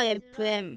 라 FM.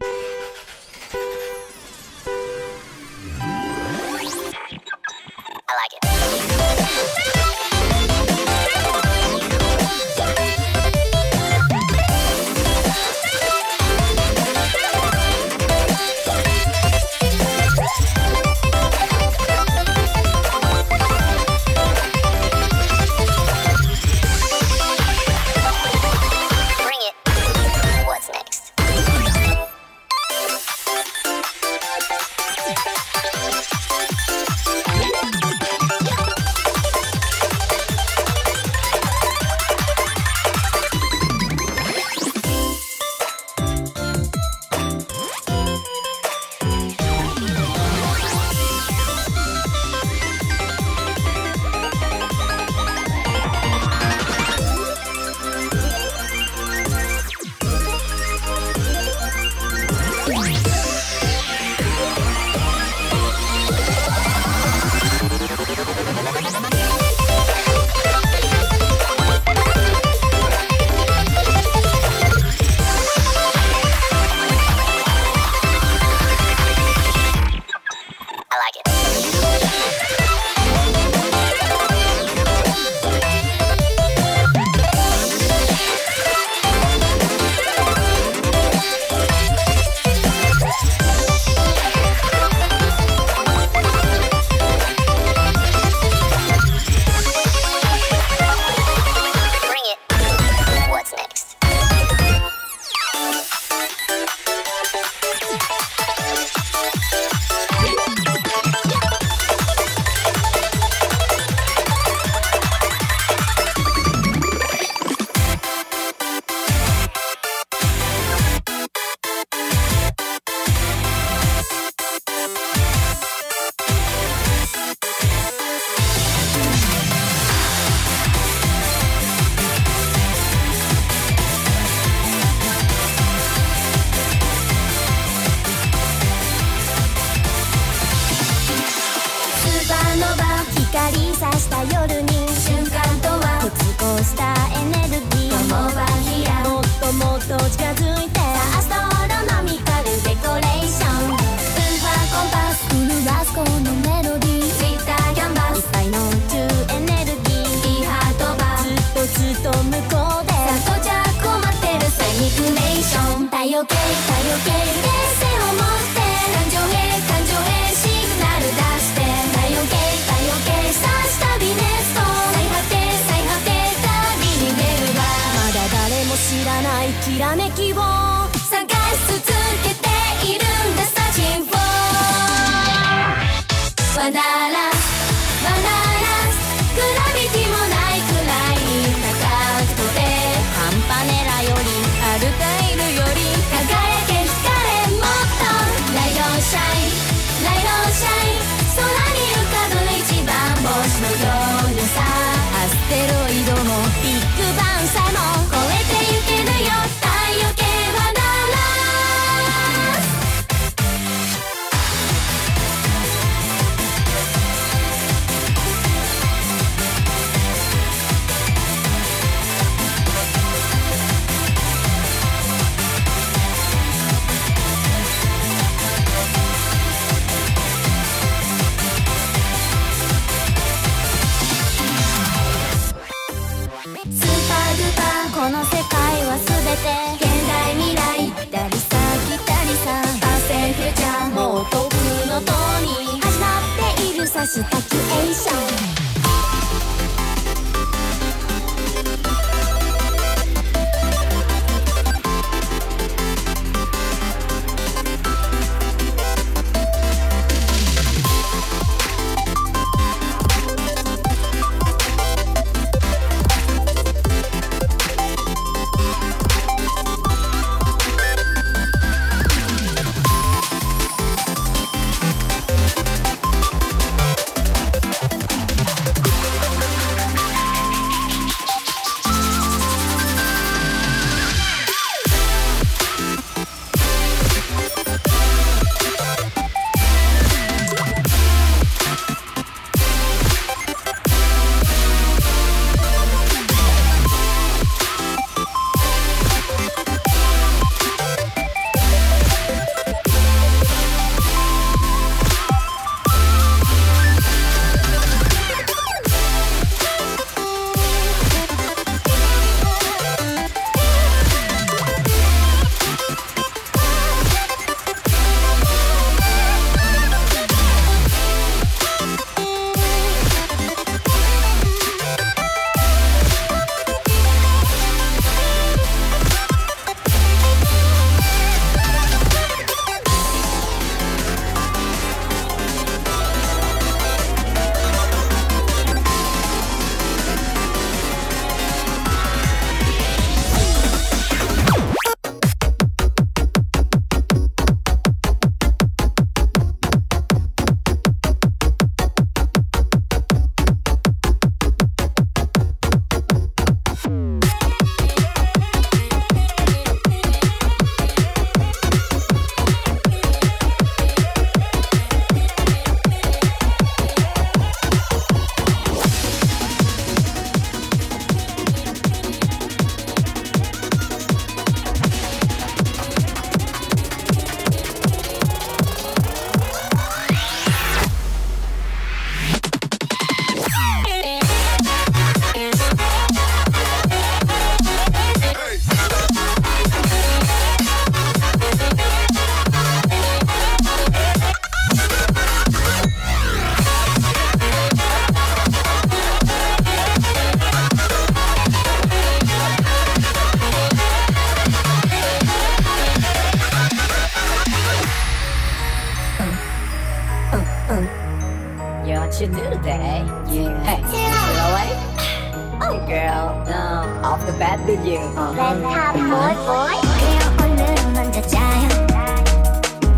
bad with you. Red hot boy boy. 그냥 오늘은 먼저 자요.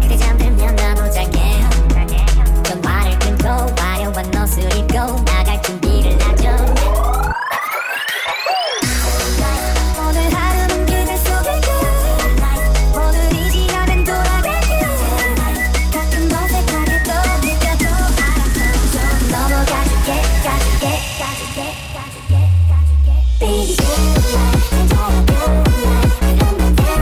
그대 잠들면 난 오장해요. 전화를 끊고 화려한 옷을 입고 나갈 준비를 하죠. Baby, you like, I don't know, you like, I don't know.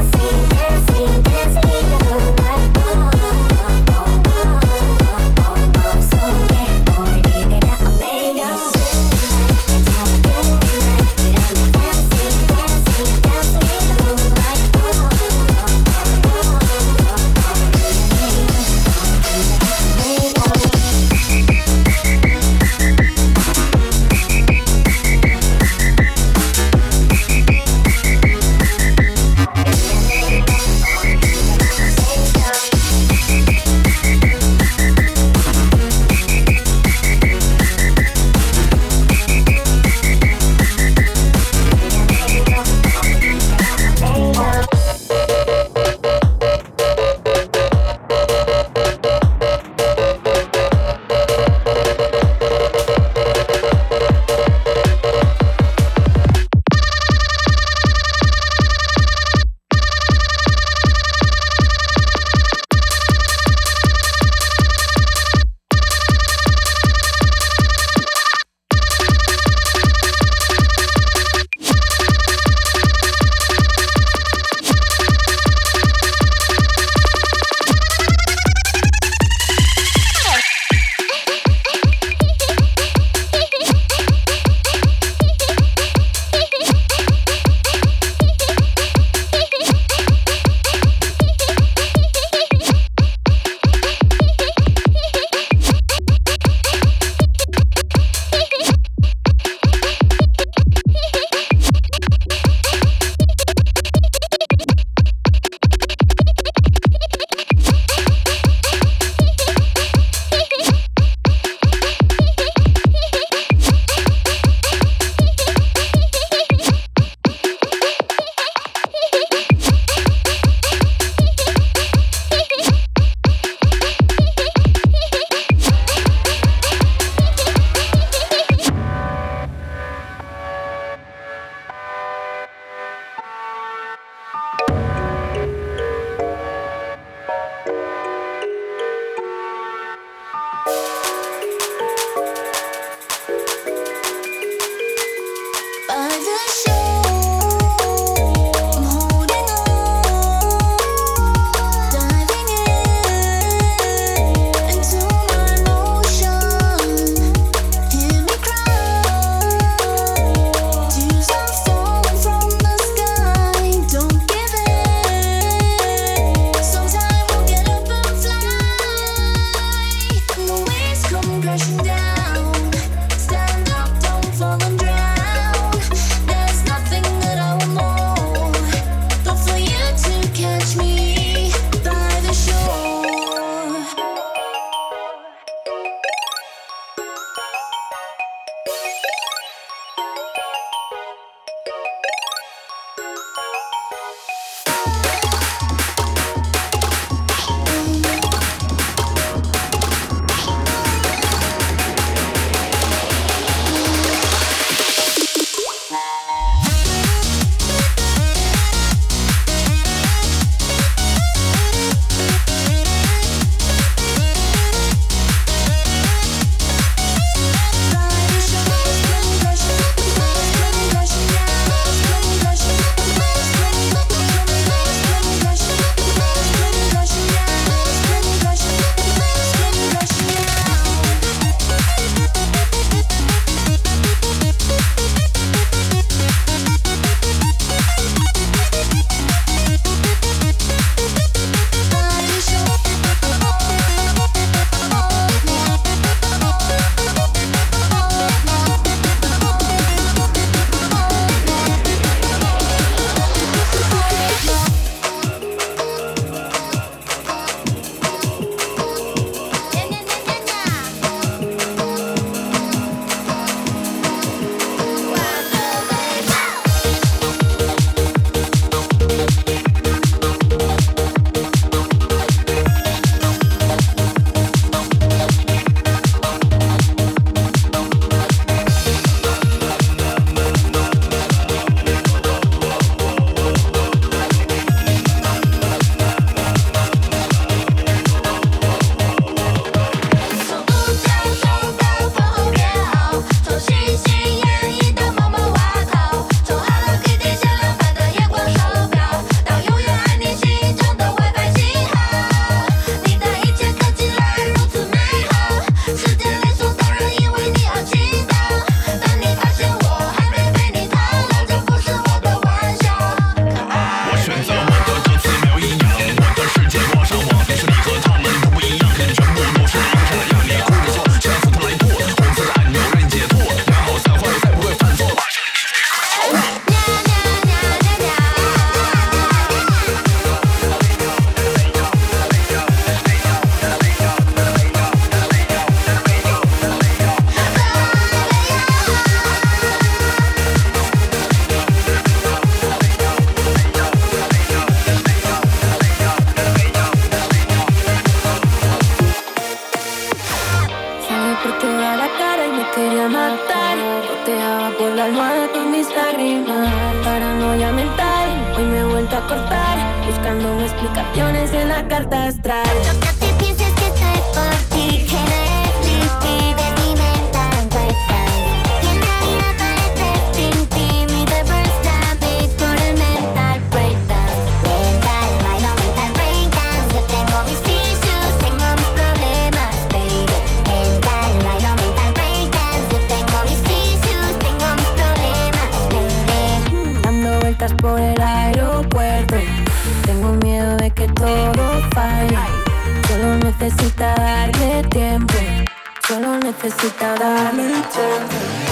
la almohada con mis lágrimas. Paranoia mental, hoy me he vuelto a cortar, buscando explicaciones en la carta astral. No te pienses que estoy por ti, que no existí de mi mental wifi. Y en realidad parece sin ti, mi reverse habit por el mental breakdown. Mental, bailo mental breakdown, yo tengo mis issues, tengo mis problemas, baby. Mental, bailo mental breakdown, yo tengo mis issues, tengo mis problemas, baby. Dando vueltas por el aeropuerto, tengo miedo de que todo falle. Solo necesita darle tiempo, solo necesita darle tiempo.一筋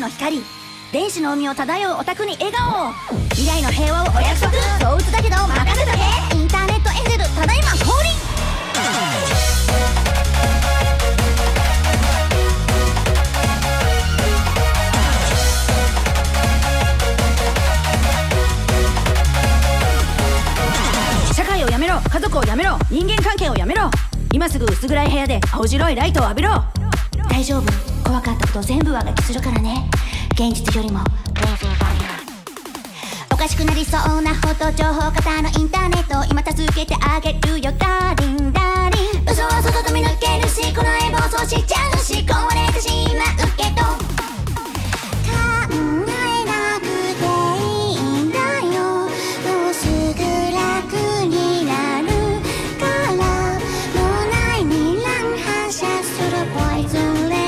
の光、電子の海を漂うオタクに笑顔を、未来の平和をお約束、そう打つだけど任せとけ、インターネットエンジェルただいま降臨。社会をやめろ、家族をやめろ、人間関係をやめろ、今すぐ薄暗い部屋で青白いライトを浴びろ。大丈夫、怖かったこと全部上書きするからね。現実よりもおかしくなりそうなほど情報型のインターネットを今助けてあげるよダーリンダーリン。嘘は外と見抜けるし、この絵暴走しちゃうし、壊れてしまうけど考えなくていいんだよ、もうすぐ楽になるから。脳内に乱反射するポイズンレ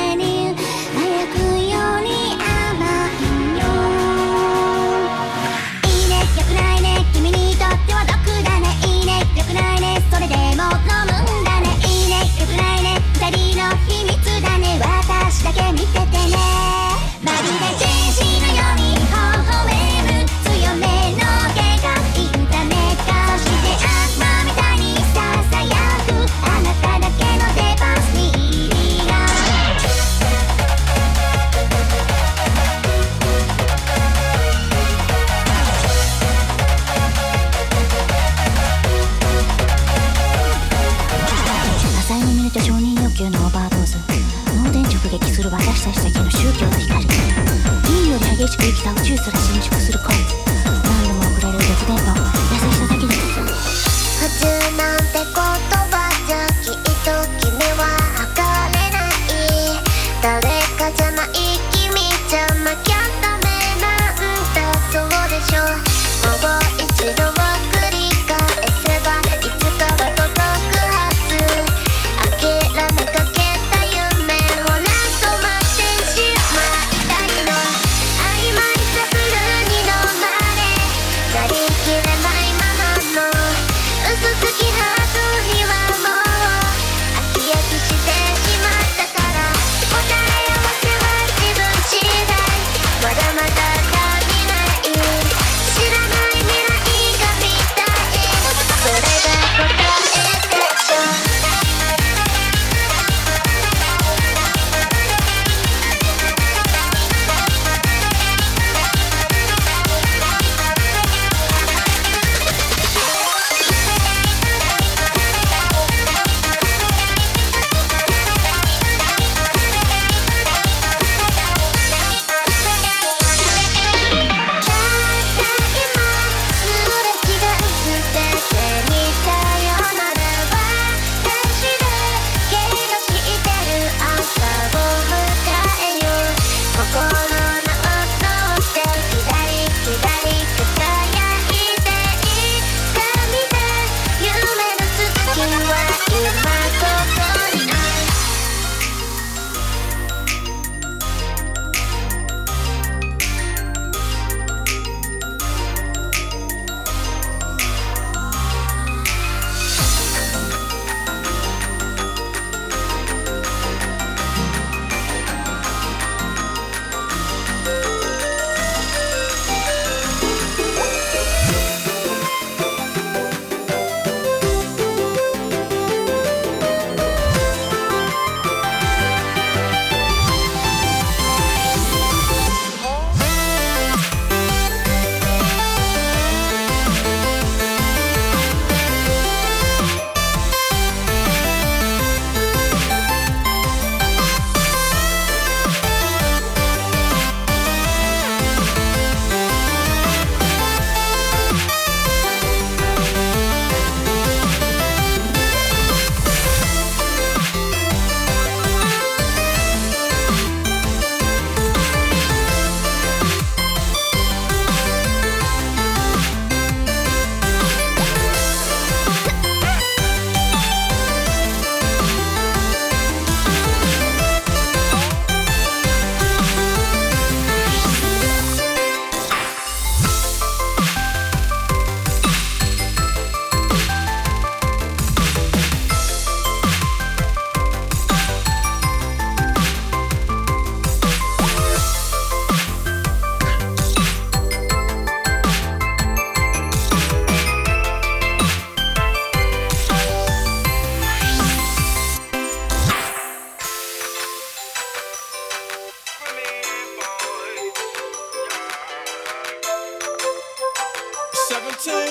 10:30, I'm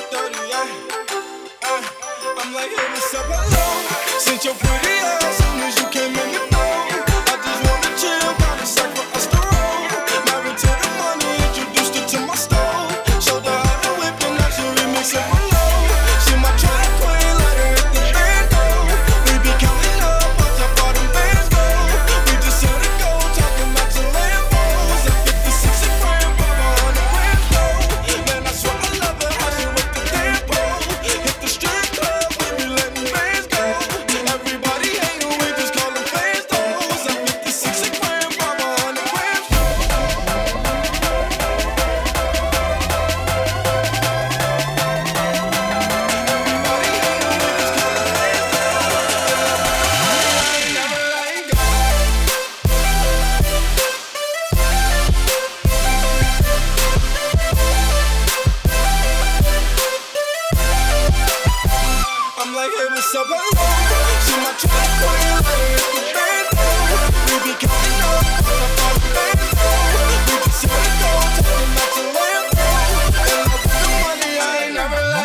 like, hey, what's up, hello? Since your pretty eyes, soon as you came in the phone, I just wanna chill, got a sack for us to roll. Married to the money, introduced her to my stove. Showed her how to whip, and now she remix it alone. She my track queen, let her hit the bando. We be counting up, watch how far them bands go. We just set a goal, talking about some Lambos. At 56 a gram, Baba on the ramp, though. Man, I swear I love her, how she whip the tempo. Hit the strip club, we be letting bands go. Everybody hate her, we just call them fans, though. At 56 a gram, Baba on the ramp, though. Everybody hate her, we just call them fans, though. Never let go. I'm like, hey, what's up, hello? She my track queen, let her hit the bando. We be counting up, watch how far them bands go. We just set a goal, talking about some Lambos. And I got the money, I ain't never letting go.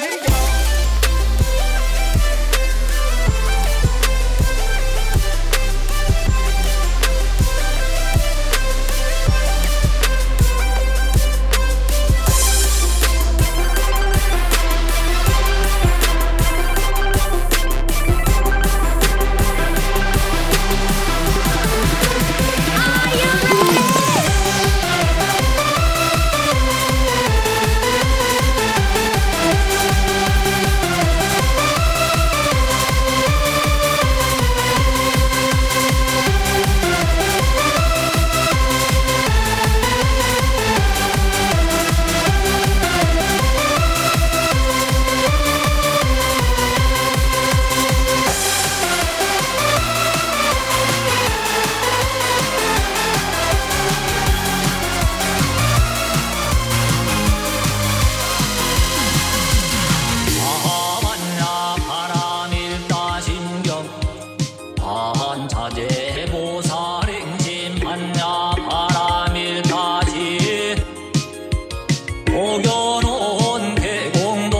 다 만나 바람일다 신경 반차제 보살행심 만나 바람일까지 오겨놓은 대공도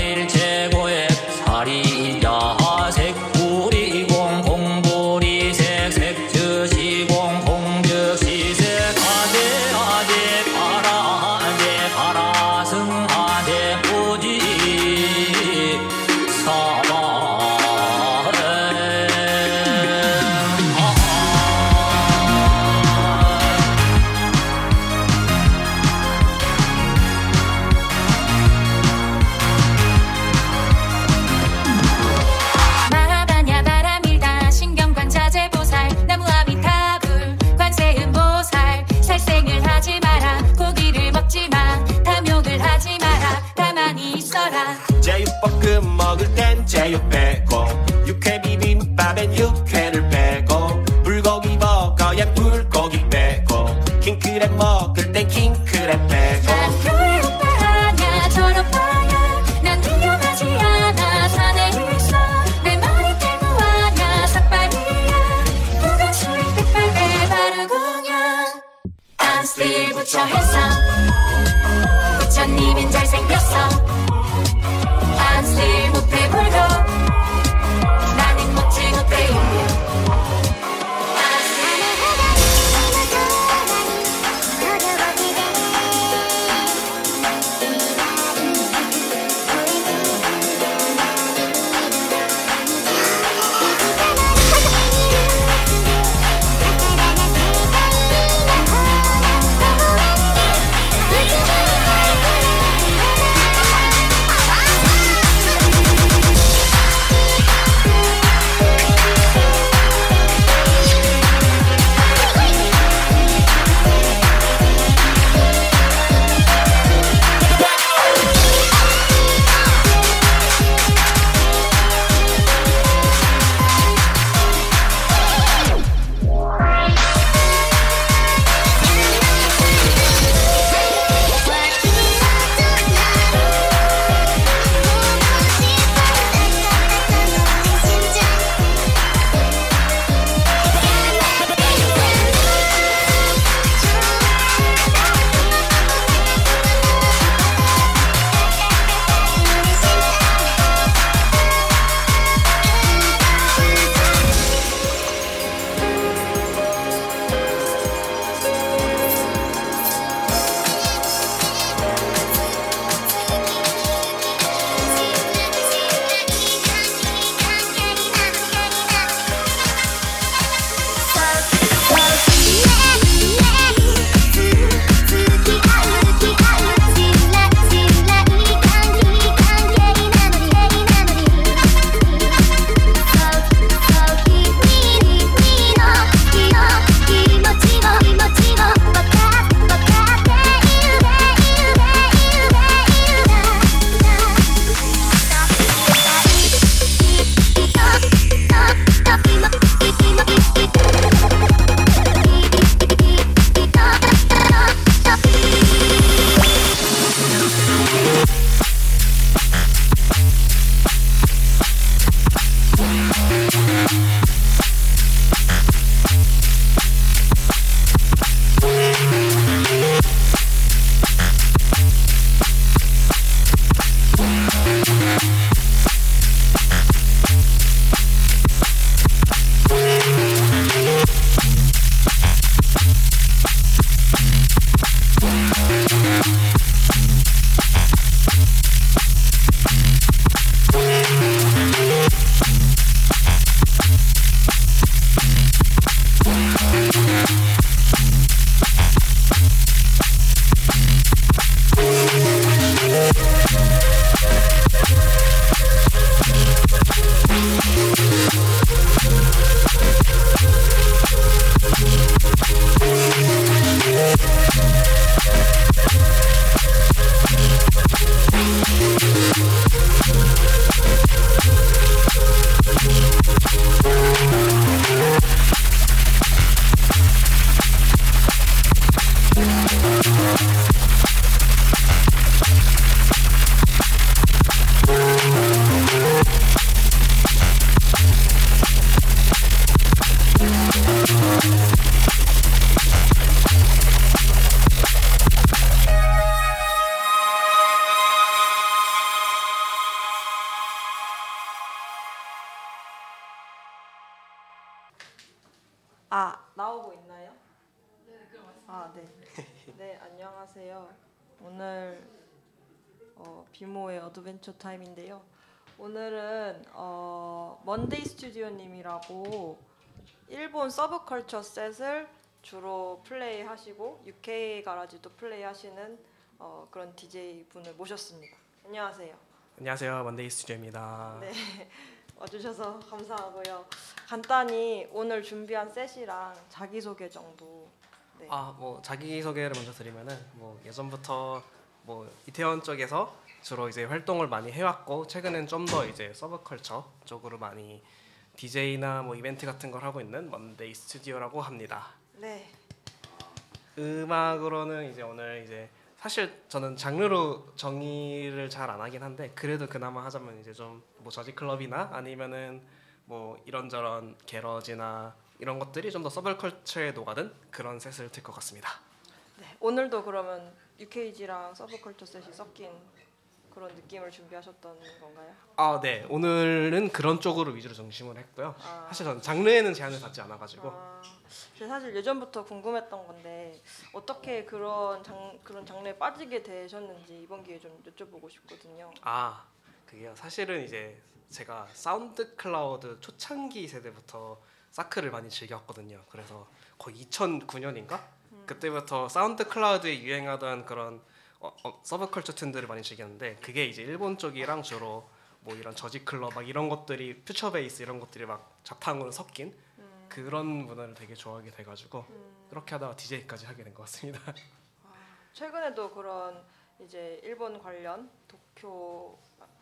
일체고의 사리자 색구리공 공구리색 색즉시공 공즉시색 아재아재 파라아재 파라승아재 무지 사바행 마하바냐 바람일다 신경광자재 보살 나무아미타불 관세음보살 살생을 하지 마라 고기를 먹지 마 탐욕을 하지 마라 가만히 있어라 제육볶음 먹을 땐 제육 빼고 육회 비빔밥엔 육회를 빼고 불고기 먹어야 불고기 빼고 킹크랩 먹을 땐 킹크랩 빼고 난 그의 오빠야 졸업파야 난 위험하지 않아 산에 있어 내 머리 들고 와냐 삭발이야 누가 추위 빛발에 바르구냐 I'm still 부처 했어 부처님은 잘생겼어 I'm still 못해 불고 나는 못지 못해 인류 I'm still 안녕하세요. 오늘 비모의 어드벤처 타임인데요. 오늘은 먼데이 스튜디오 님이라고 일본 서브컬처 셋을 주로 플레이하시고 UK 가라지도 플레이하시는 그런 DJ 분을 모셨습니다. 안녕하세요. 안녕하세요. 먼데이 스튜디오입니다. 네, 와주셔서 감사하고요. 간단히 오늘 준비한 셋이랑 자기소개 정도. 네. 자기소개를 먼저 드리면은 예전부터 이태원 쪽에서 주로 이제 활동을 많이 해왔고 최근엔 좀 더 이제 서브컬처 쪽으로 많이 DJ나 이벤트 같은 걸 하고 있는 먼데이 스튜디오라고 합니다. 네. 음악으로는 이제 오늘 이제 사실 저는 장르로 정의를 잘 안 하긴 한데 그래도 그나마 하자면 이제 좀 저지 클럽이나 아니면은 이런저런 게러지나 이런 것들이 좀 더 서브컬처에 녹아든 그런 셋을 들 것 같습니다. 네, 오늘도 그러면 UKG랑 서브컬처 셋이 섞인 그런 느낌을 준비하셨던 건가요? 아, 네. 오늘은 그런 쪽으로 위주로 중심을 했고요. 사실 저는 장르에는 제한을 받지 않아가지고. 사실 예전부터 궁금했던 건데 어떻게 그런 장르에 빠지게 되셨는지 이번 기회에 좀 여쭤보고 싶거든요. 그게요. 사실은 이제 제가 사운드 클라우드 초창기 세대부터 사크를 많이 즐겼거든요. 그래서 거의 2009년인가? 그때부터 사운드 클라우드에 유행하던 그런 서브컬처 튼들을 많이 즐겼는데 그게 이제 일본 쪽이랑 주로 이런 저지 클럽 이런 것들이 퓨처 베이스 이런 것들이 잡탕으로 섞인 그런 문화를 되게 좋아하게 돼가지고 그렇게 하다가 DJ까지 하게 된 것 같습니다. 최근에도 그런 이제 일본 관련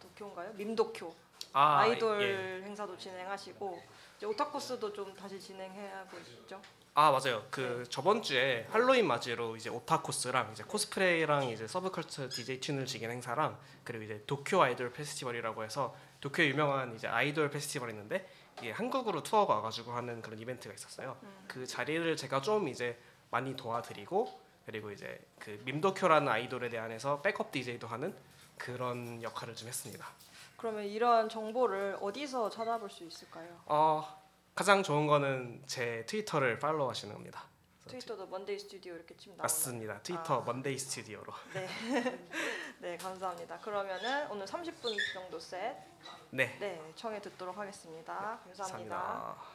도쿄인가요? 밈도쿄 아이돌 행사도 진행하시고 이제 오타쿠스도 좀 다시 진행하고 있죠. 맞아요. 그 저번 주에 할로윈 맞이로 이제 오타쿠스랑 이제 코스프레랑 이제 서브컬처 DJ 튠을 즐긴 행사랑 그리고 이제 도쿄 아이돌 페스티벌이라고 해서 도쿄에 유명한 이제 아이돌 페스티벌이 있는데 이게 한국으로 투어가 와가지고 하는 그런 이벤트가 있었어요. 그 자리를 제가 좀 이제 많이 도와드리고 그리고 이제 그 밈도쿄라는 아이돌에 대한해서 백업 DJ도 하는 그런 역할을 좀 했습니다. 그러면 이런 정보를 어디서 찾아볼 수 있을까요? 가장 좋은 거는 제 트위터를 팔로우하시는 겁니다. 트위터도 먼데이 스튜디오 이렇게 치면 나오나요? 맞습니다. 트위터 먼데이 스튜디오로. 네. 네, 감사합니다. 그러면은 오늘 30분 정도 셋. 네. 네, 청해 듣도록 하겠습니다. 네, 감사합니다. 감사합니다.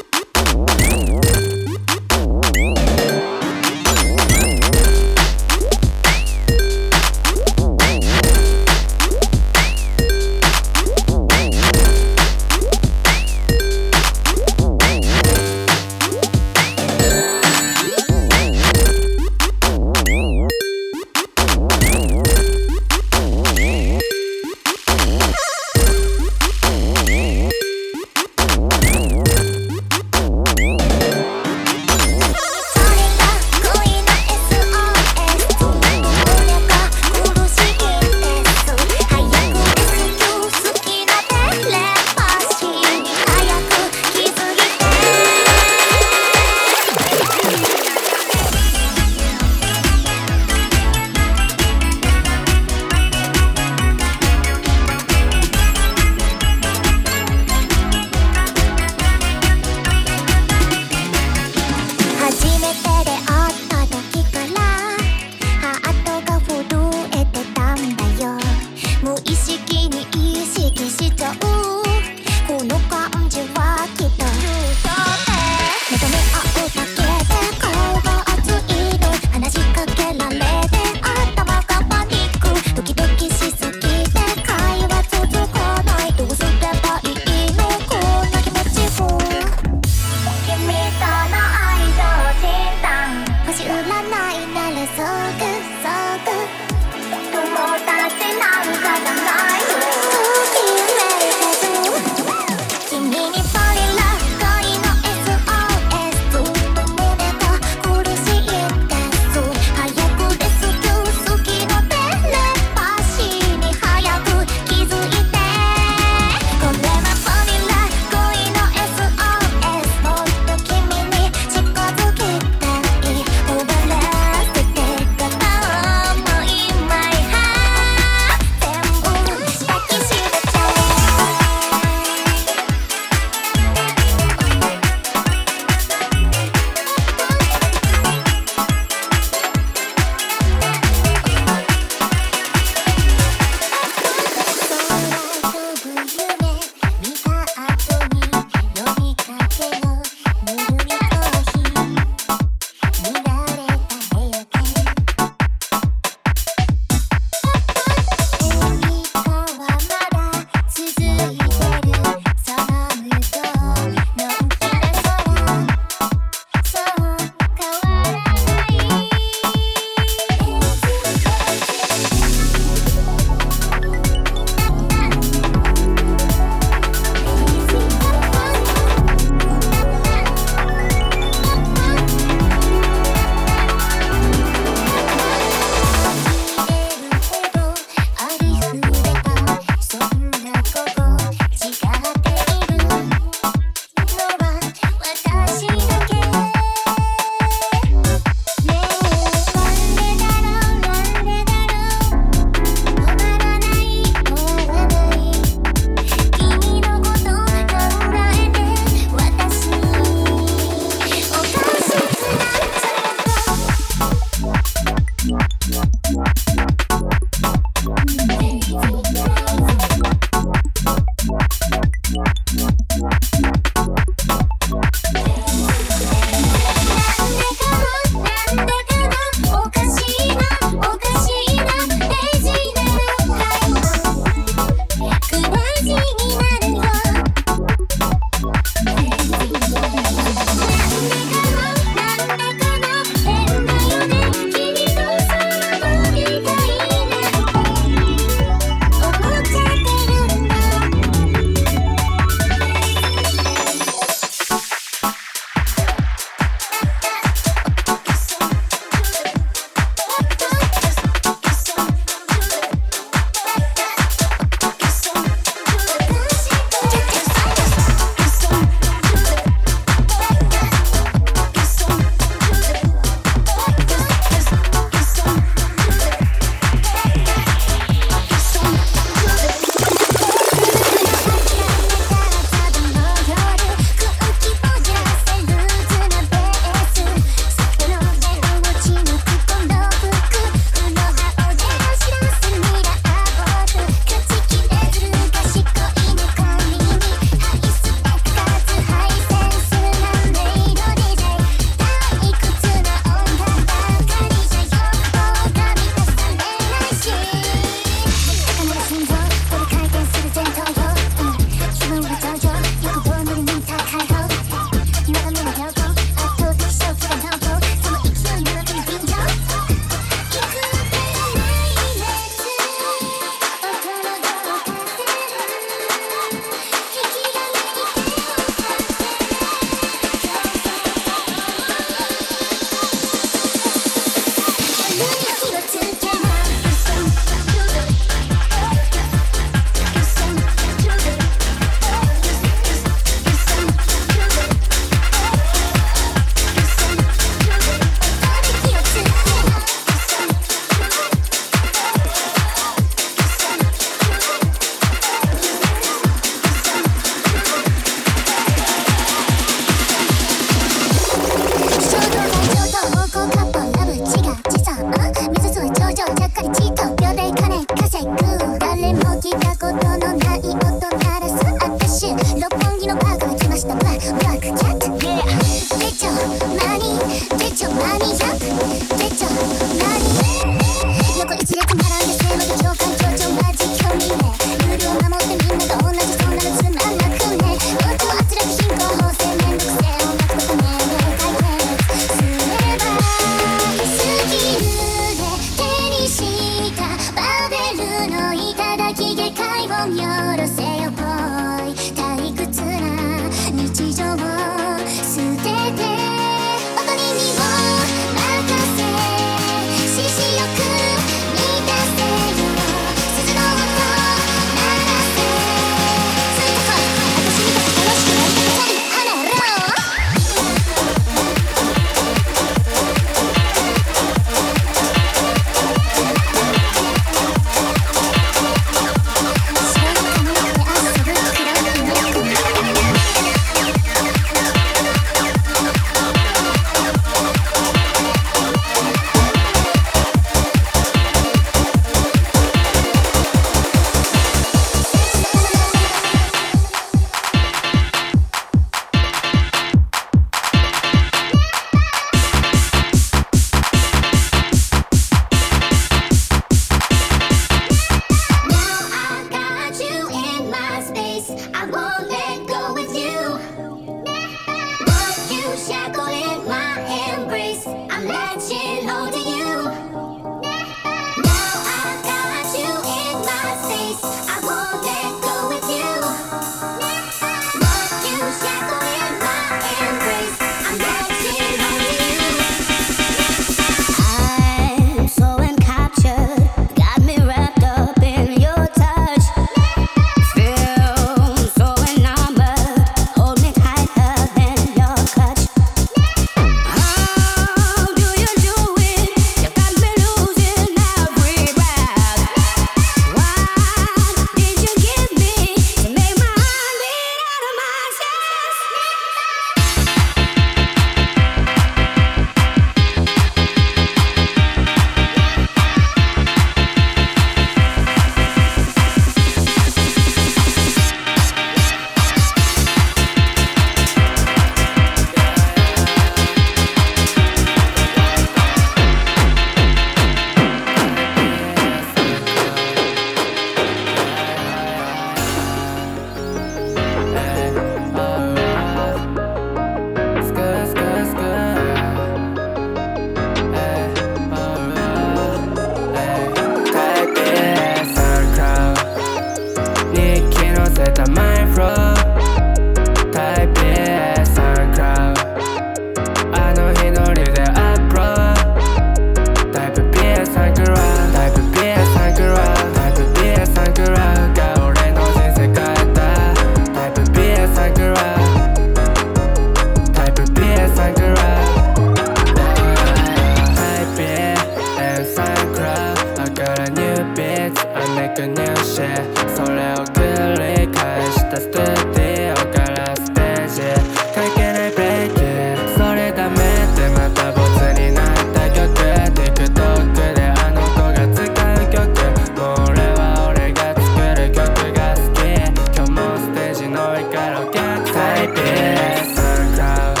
make a new shit. 설레 or click, cause that's the deal. Gotta stage it. Can't get it, break it. 소리 다 맺을 때마다 버튼이 날 닦였대. 뒤끝도 그대 안 올 것 같은 가격대. 모래와 오래 같은 그를 곁을 가스게. Come on stage, 너의 가로 get type it. SoundCloud.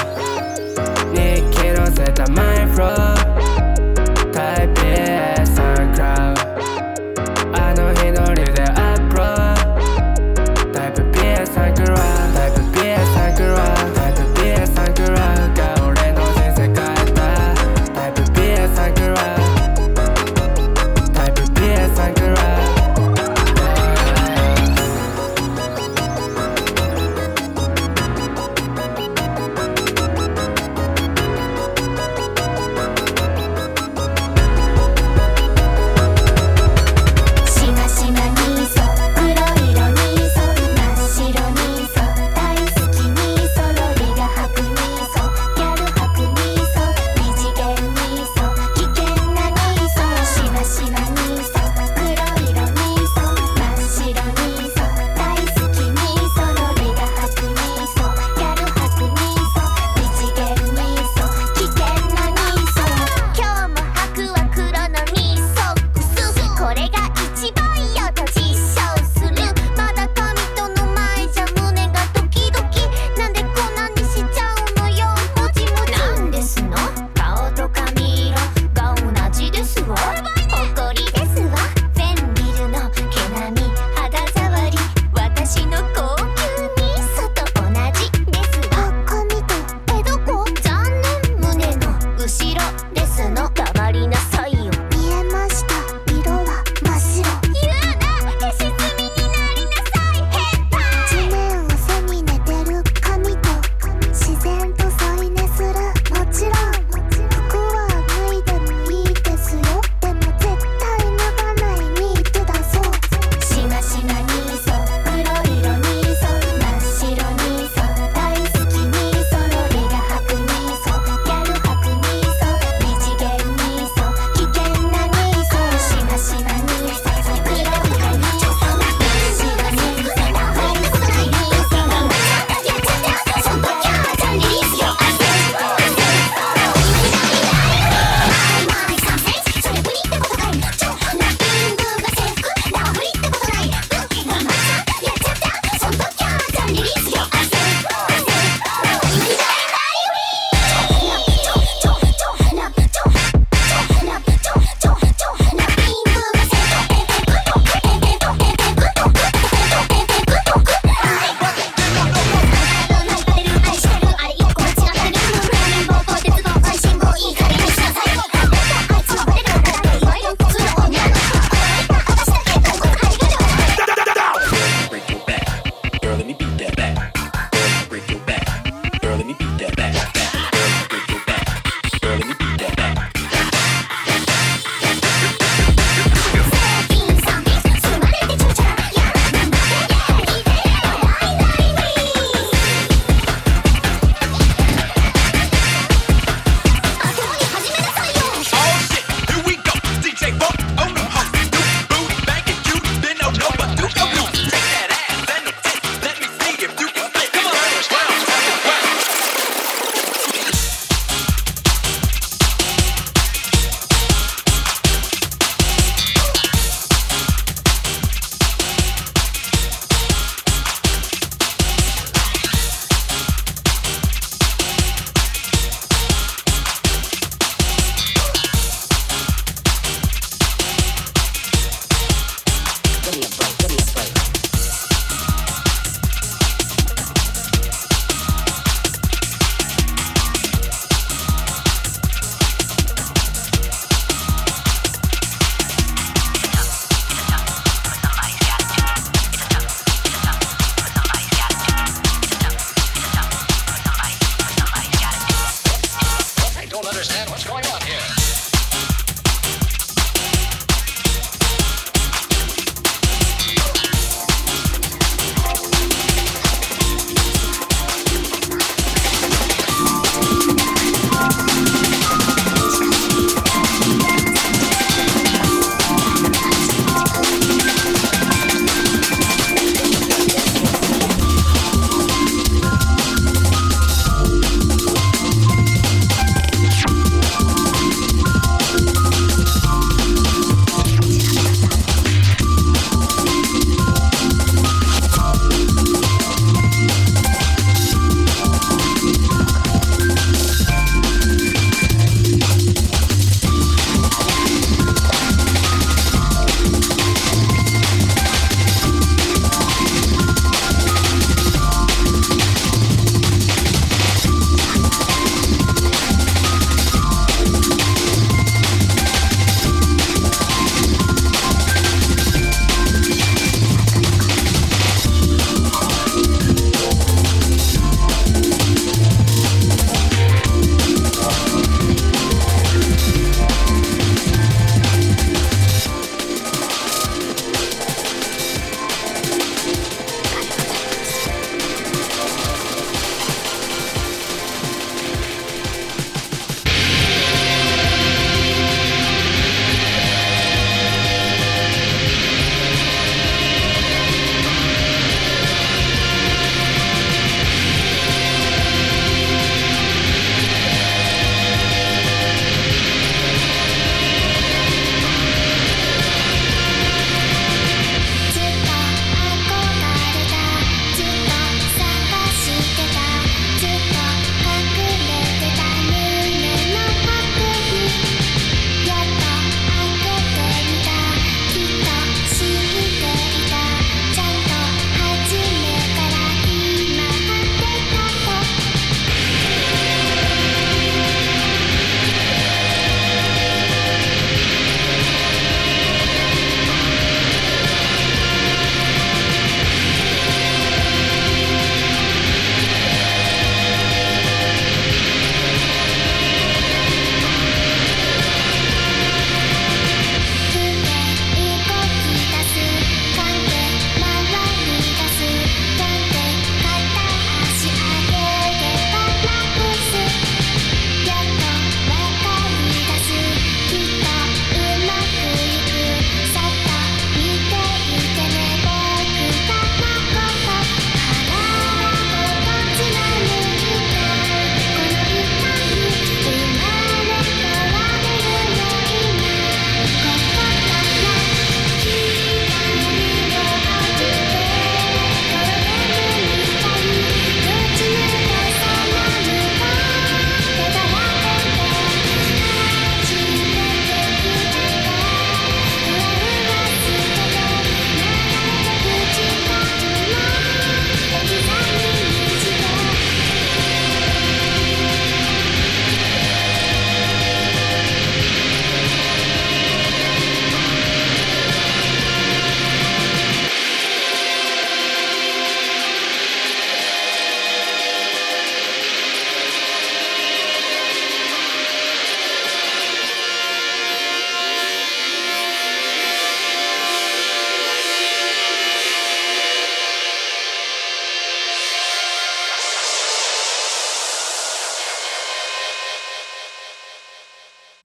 네 키로 세다 my bro.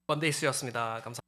먼데이스였습니다. 감사합니다.